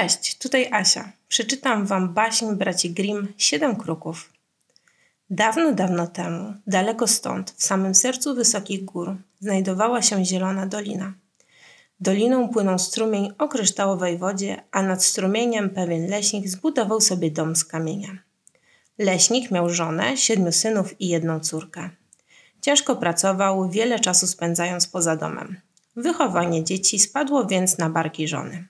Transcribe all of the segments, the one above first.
Cześć, tutaj Asia. Przeczytam Wam baśń braci Grimm Siedem kruków. Dawno, dawno temu, daleko stąd, w samym sercu wysokich gór, znajdowała się zielona dolina. Doliną płynął strumień o kryształowej wodzie, a nad strumieniem pewien leśnik zbudował sobie dom z kamienia. Leśnik miał żonę, 7 synów i 1 córkę. Ciężko pracował, wiele czasu spędzając poza domem. Wychowanie dzieci spadło więc na barki żony.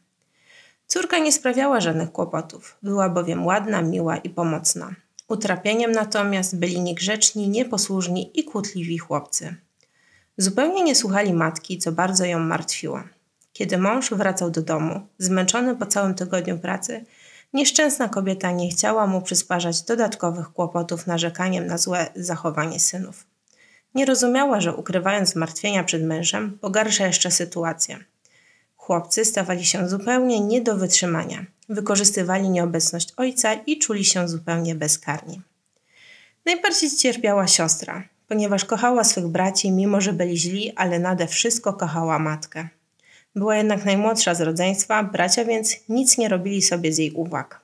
Córka nie sprawiała żadnych kłopotów, była bowiem ładna, miła i pomocna. Utrapieniem natomiast byli niegrzeczni, nieposłużni i kłótliwi chłopcy. Zupełnie nie słuchali matki, co bardzo ją martwiło. Kiedy mąż wracał do domu, zmęczony po całym tygodniu pracy, nieszczęsna kobieta nie chciała mu przysparzać dodatkowych kłopotów narzekaniem na złe zachowanie synów. Nie rozumiała, że ukrywając zmartwienia przed mężem, pogarsza jeszcze sytuację. Chłopcy stawali się zupełnie nie do wytrzymania. Wykorzystywali nieobecność ojca i czuli się zupełnie bezkarni. Najbardziej cierpiała siostra, ponieważ kochała swych braci, mimo że byli źli, ale nade wszystko kochała matkę. Była jednak najmłodsza z rodzeństwa, bracia więc nic nie robili sobie z jej uwag.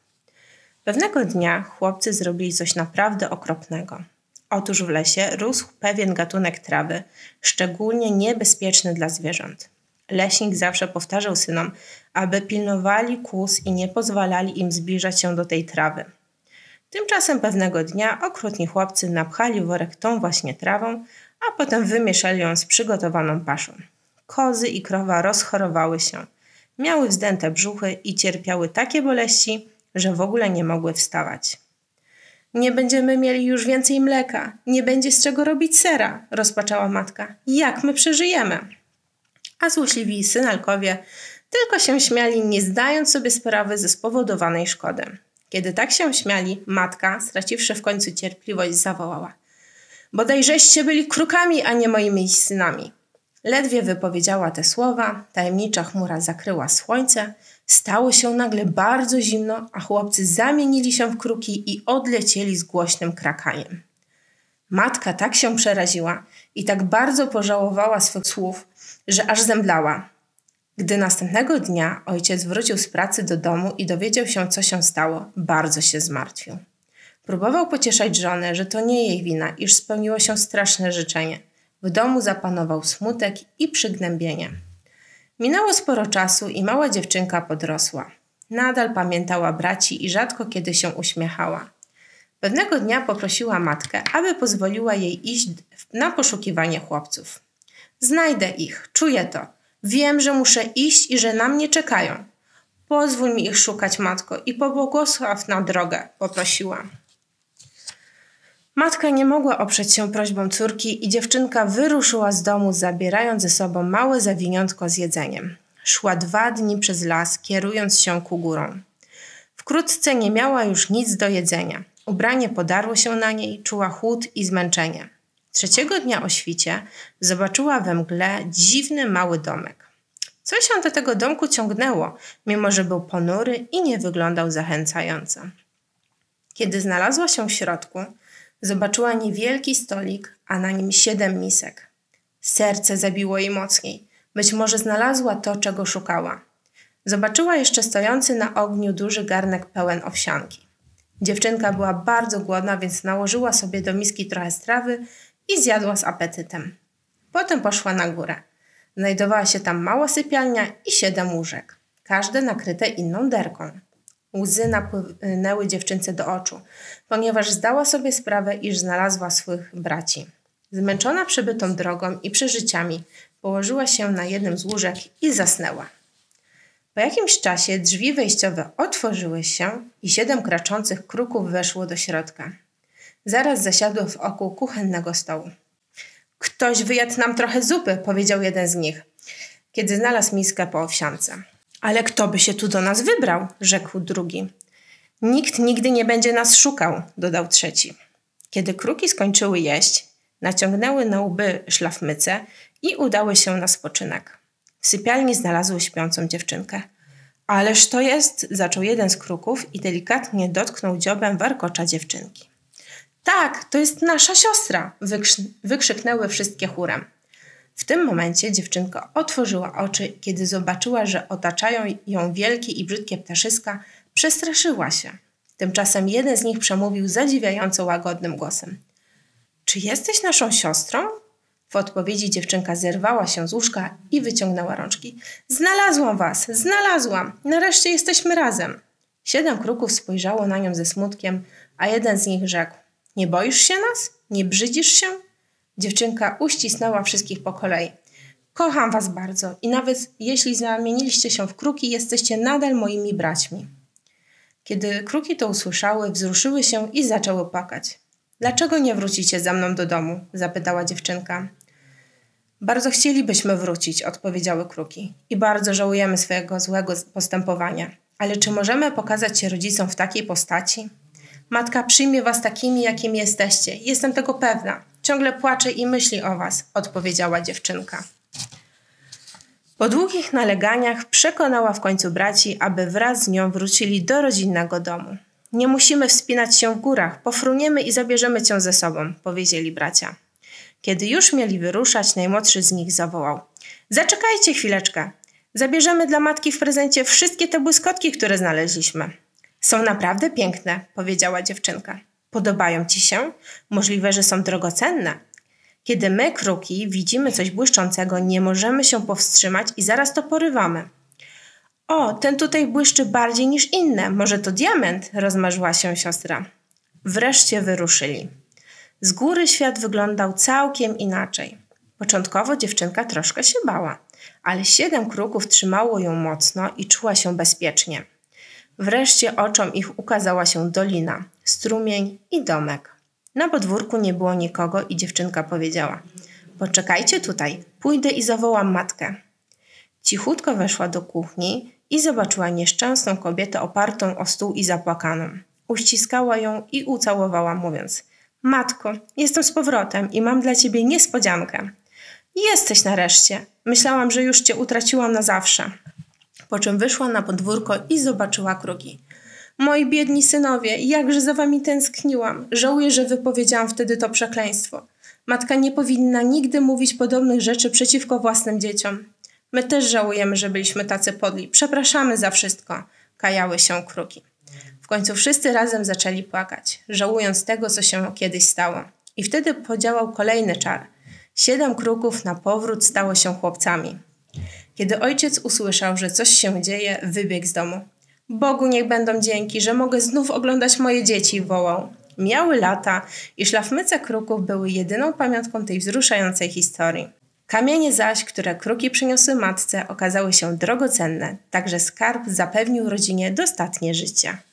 Pewnego dnia chłopcy zrobili coś naprawdę okropnego. Otóż w lesie rósł pewien gatunek trawy, szczególnie niebezpieczny dla zwierząt. Leśnik zawsze powtarzał synom, aby pilnowali kóz i nie pozwalali im zbliżać się do tej trawy. Tymczasem pewnego dnia okrutni chłopcy napchali worek tą właśnie trawą, a potem wymieszali ją z przygotowaną paszą. Kozy i krowa rozchorowały się, miały wzdęte brzuchy i cierpiały takie boleści, że w ogóle nie mogły wstawać. Nie będziemy mieli już więcej mleka, nie będzie z czego robić sera, rozpaczała matka. Jak my przeżyjemy? A złośliwi synalkowie tylko się śmiali, nie zdając sobie sprawy ze spowodowanej szkody. Kiedy tak się śmiali, matka, straciwszy w końcu cierpliwość, zawołała: bodajżeście byli krukami, a nie moimi synami. Ledwie wypowiedziała te słowa, tajemnicza chmura zakryła słońce, stało się nagle bardzo zimno, a chłopcy zamienili się w kruki i odlecieli z głośnym krakaniem. Matka tak się przeraziła i tak bardzo pożałowała swych słów, że aż zemdlała. Gdy następnego dnia ojciec wrócił z pracy do domu i dowiedział się, co się stało, bardzo się zmartwił. Próbował pocieszać żonę, że to nie jej wina, iż spełniło się straszne życzenie. W domu zapanował smutek i przygnębienie. Minęło sporo czasu i mała dziewczynka podrosła. Nadal pamiętała braci i rzadko kiedy się uśmiechała. Pewnego dnia poprosiła matkę, aby pozwoliła jej iść na poszukiwanie chłopców. Znajdę ich, czuję to. Wiem, że muszę iść i że na mnie czekają. Pozwól mi ich szukać, matko, i pobłogosław na drogę, poprosiła. Matka nie mogła oprzeć się prośbom córki i dziewczynka wyruszyła z domu, zabierając ze sobą małe zawiniątko z jedzeniem. Szła 2 dni przez las, kierując się ku górom. Wkrótce nie miała już nic do jedzenia. Ubranie podarło się na niej, czuła chłód i zmęczenie. 3 dnia o świcie zobaczyła we mgle dziwny mały domek. Coś ją do tego domku ciągnęło, mimo że był ponury i nie wyglądał zachęcająco. Kiedy znalazła się w środku, zobaczyła niewielki stolik, a na nim 7 misek. Serce zabiło jej mocniej. Być może znalazła to, czego szukała. Zobaczyła jeszcze stojący na ogniu duży garnek pełen owsianki. Dziewczynka była bardzo głodna, więc nałożyła sobie do miski trochę strawy i zjadła z apetytem. Potem poszła na górę. Znajdowała się tam mała sypialnia i 7 łóżek, każde nakryte inną derką. Łzy napłynęły dziewczynce do oczu, ponieważ zdała sobie sprawę, iż znalazła swych braci. Zmęczona przebytą drogą i przeżyciami, położyła się na jednym z łóżek i zasnęła. Po jakimś czasie drzwi wejściowe otworzyły się i 7 kraczących kruków weszło do środka. Zaraz zasiadło wokół kuchennego stołu. Ktoś wyjadł nam trochę zupy, powiedział jeden z nich, kiedy znalazł miskę po owsiance. Ale kto by się tu do nas wybrał, rzekł drugi. Nikt nigdy nie będzie nas szukał, dodał trzeci. Kiedy kruki skończyły jeść, naciągnęły na łby szlafmyce i udały się na spoczynek. W sypialni znalazły śpiącą dziewczynkę. Ależ to jest, zaczął jeden z kruków i delikatnie dotknął dziobem warkocza dziewczynki. Tak, to jest nasza siostra, wykrzyknęły wszystkie chórem. W tym momencie dziewczynka otworzyła oczy, kiedy zobaczyła, że otaczają ją wielkie i brzydkie ptaszyska, przestraszyła się. Tymczasem jeden z nich przemówił zadziwiająco łagodnym głosem. Czy jesteś naszą siostrą? W odpowiedzi dziewczynka zerwała się z łóżka i wyciągnęła rączki. Znalazłam was! Znalazłam! Nareszcie jesteśmy razem! Siedem kruków spojrzało na nią ze smutkiem, a jeden z nich rzekł. Nie boisz się nas? Nie brzydzisz się? Dziewczynka uścisnęła wszystkich po kolei. Kocham was bardzo i nawet jeśli zamieniliście się w kruki, jesteście nadal moimi braćmi. Kiedy kruki to usłyszały, wzruszyły się i zaczęły płakać. Dlaczego nie wrócicie ze mną do domu? Zapytała dziewczynka. Bardzo chcielibyśmy wrócić, odpowiedziały kruki. I bardzo żałujemy swojego złego postępowania. Ale czy możemy pokazać się rodzicom w takiej postaci? Matka przyjmie was takimi, jakimi jesteście. Jestem tego pewna. Ciągle płacze i myśli o was, odpowiedziała dziewczynka. Po długich naleganiach przekonała w końcu braci, aby wraz z nią wrócili do rodzinnego domu. Nie musimy wspinać się w górach, pofruniemy i zabierzemy cię ze sobą, powiedzieli bracia. Kiedy już mieli wyruszać, najmłodszy z nich zawołał. Zaczekajcie chwileczkę. Zabierzemy dla matki w prezencie wszystkie te błyskotki, które znaleźliśmy. Są naprawdę piękne, powiedziała dziewczynka. Podobają ci się? Możliwe, że są drogocenne. Kiedy my, kruki, widzimy coś błyszczącego, nie możemy się powstrzymać i zaraz to porywamy. O, ten tutaj błyszczy bardziej niż inne. Może to diament? Rozmarzyła się siostra. Wreszcie wyruszyli. Z góry świat wyglądał całkiem inaczej. Początkowo dziewczynka troszkę się bała, ale siedem kruków trzymało ją mocno i czuła się bezpiecznie. Wreszcie oczom ich ukazała się dolina, strumień i domek. Na podwórku nie było nikogo i dziewczynka powiedziała – poczekajcie tutaj, pójdę i zawołam matkę. Cichutko weszła do kuchni i zobaczyła nieszczęsną kobietę opartą o stół i zapłakaną. Uściskała ją i ucałowała, mówiąc – matko, jestem z powrotem i mam dla ciebie niespodziankę. Jesteś nareszcie, myślałam, że już cię utraciłam na zawsze. Po czym wyszła na podwórko i zobaczyła kruki. Moi biedni synowie, jakże za wami tęskniłam. Żałuję, że wypowiedziałam wtedy to przekleństwo. Matka nie powinna nigdy mówić podobnych rzeczy przeciwko własnym dzieciom. My też żałujemy, że byliśmy tacy podli. Przepraszamy za wszystko, kajały się kruki. W końcu wszyscy razem zaczęli płakać, żałując tego, co się kiedyś stało. I wtedy podziałał kolejny czar. Siedem kruków na powrót stało się chłopcami. Kiedy ojciec usłyszał, że coś się dzieje, wybiegł z domu. Bogu niech będą dzięki, że mogę znów oglądać moje dzieci, wołał. Miały lata i szlafmyce kruków były jedyną pamiątką tej wzruszającej historii. Kamienie zaś, które kruki przyniosły matce, okazały się drogocenne, także skarb zapewnił rodzinie dostatnie życie.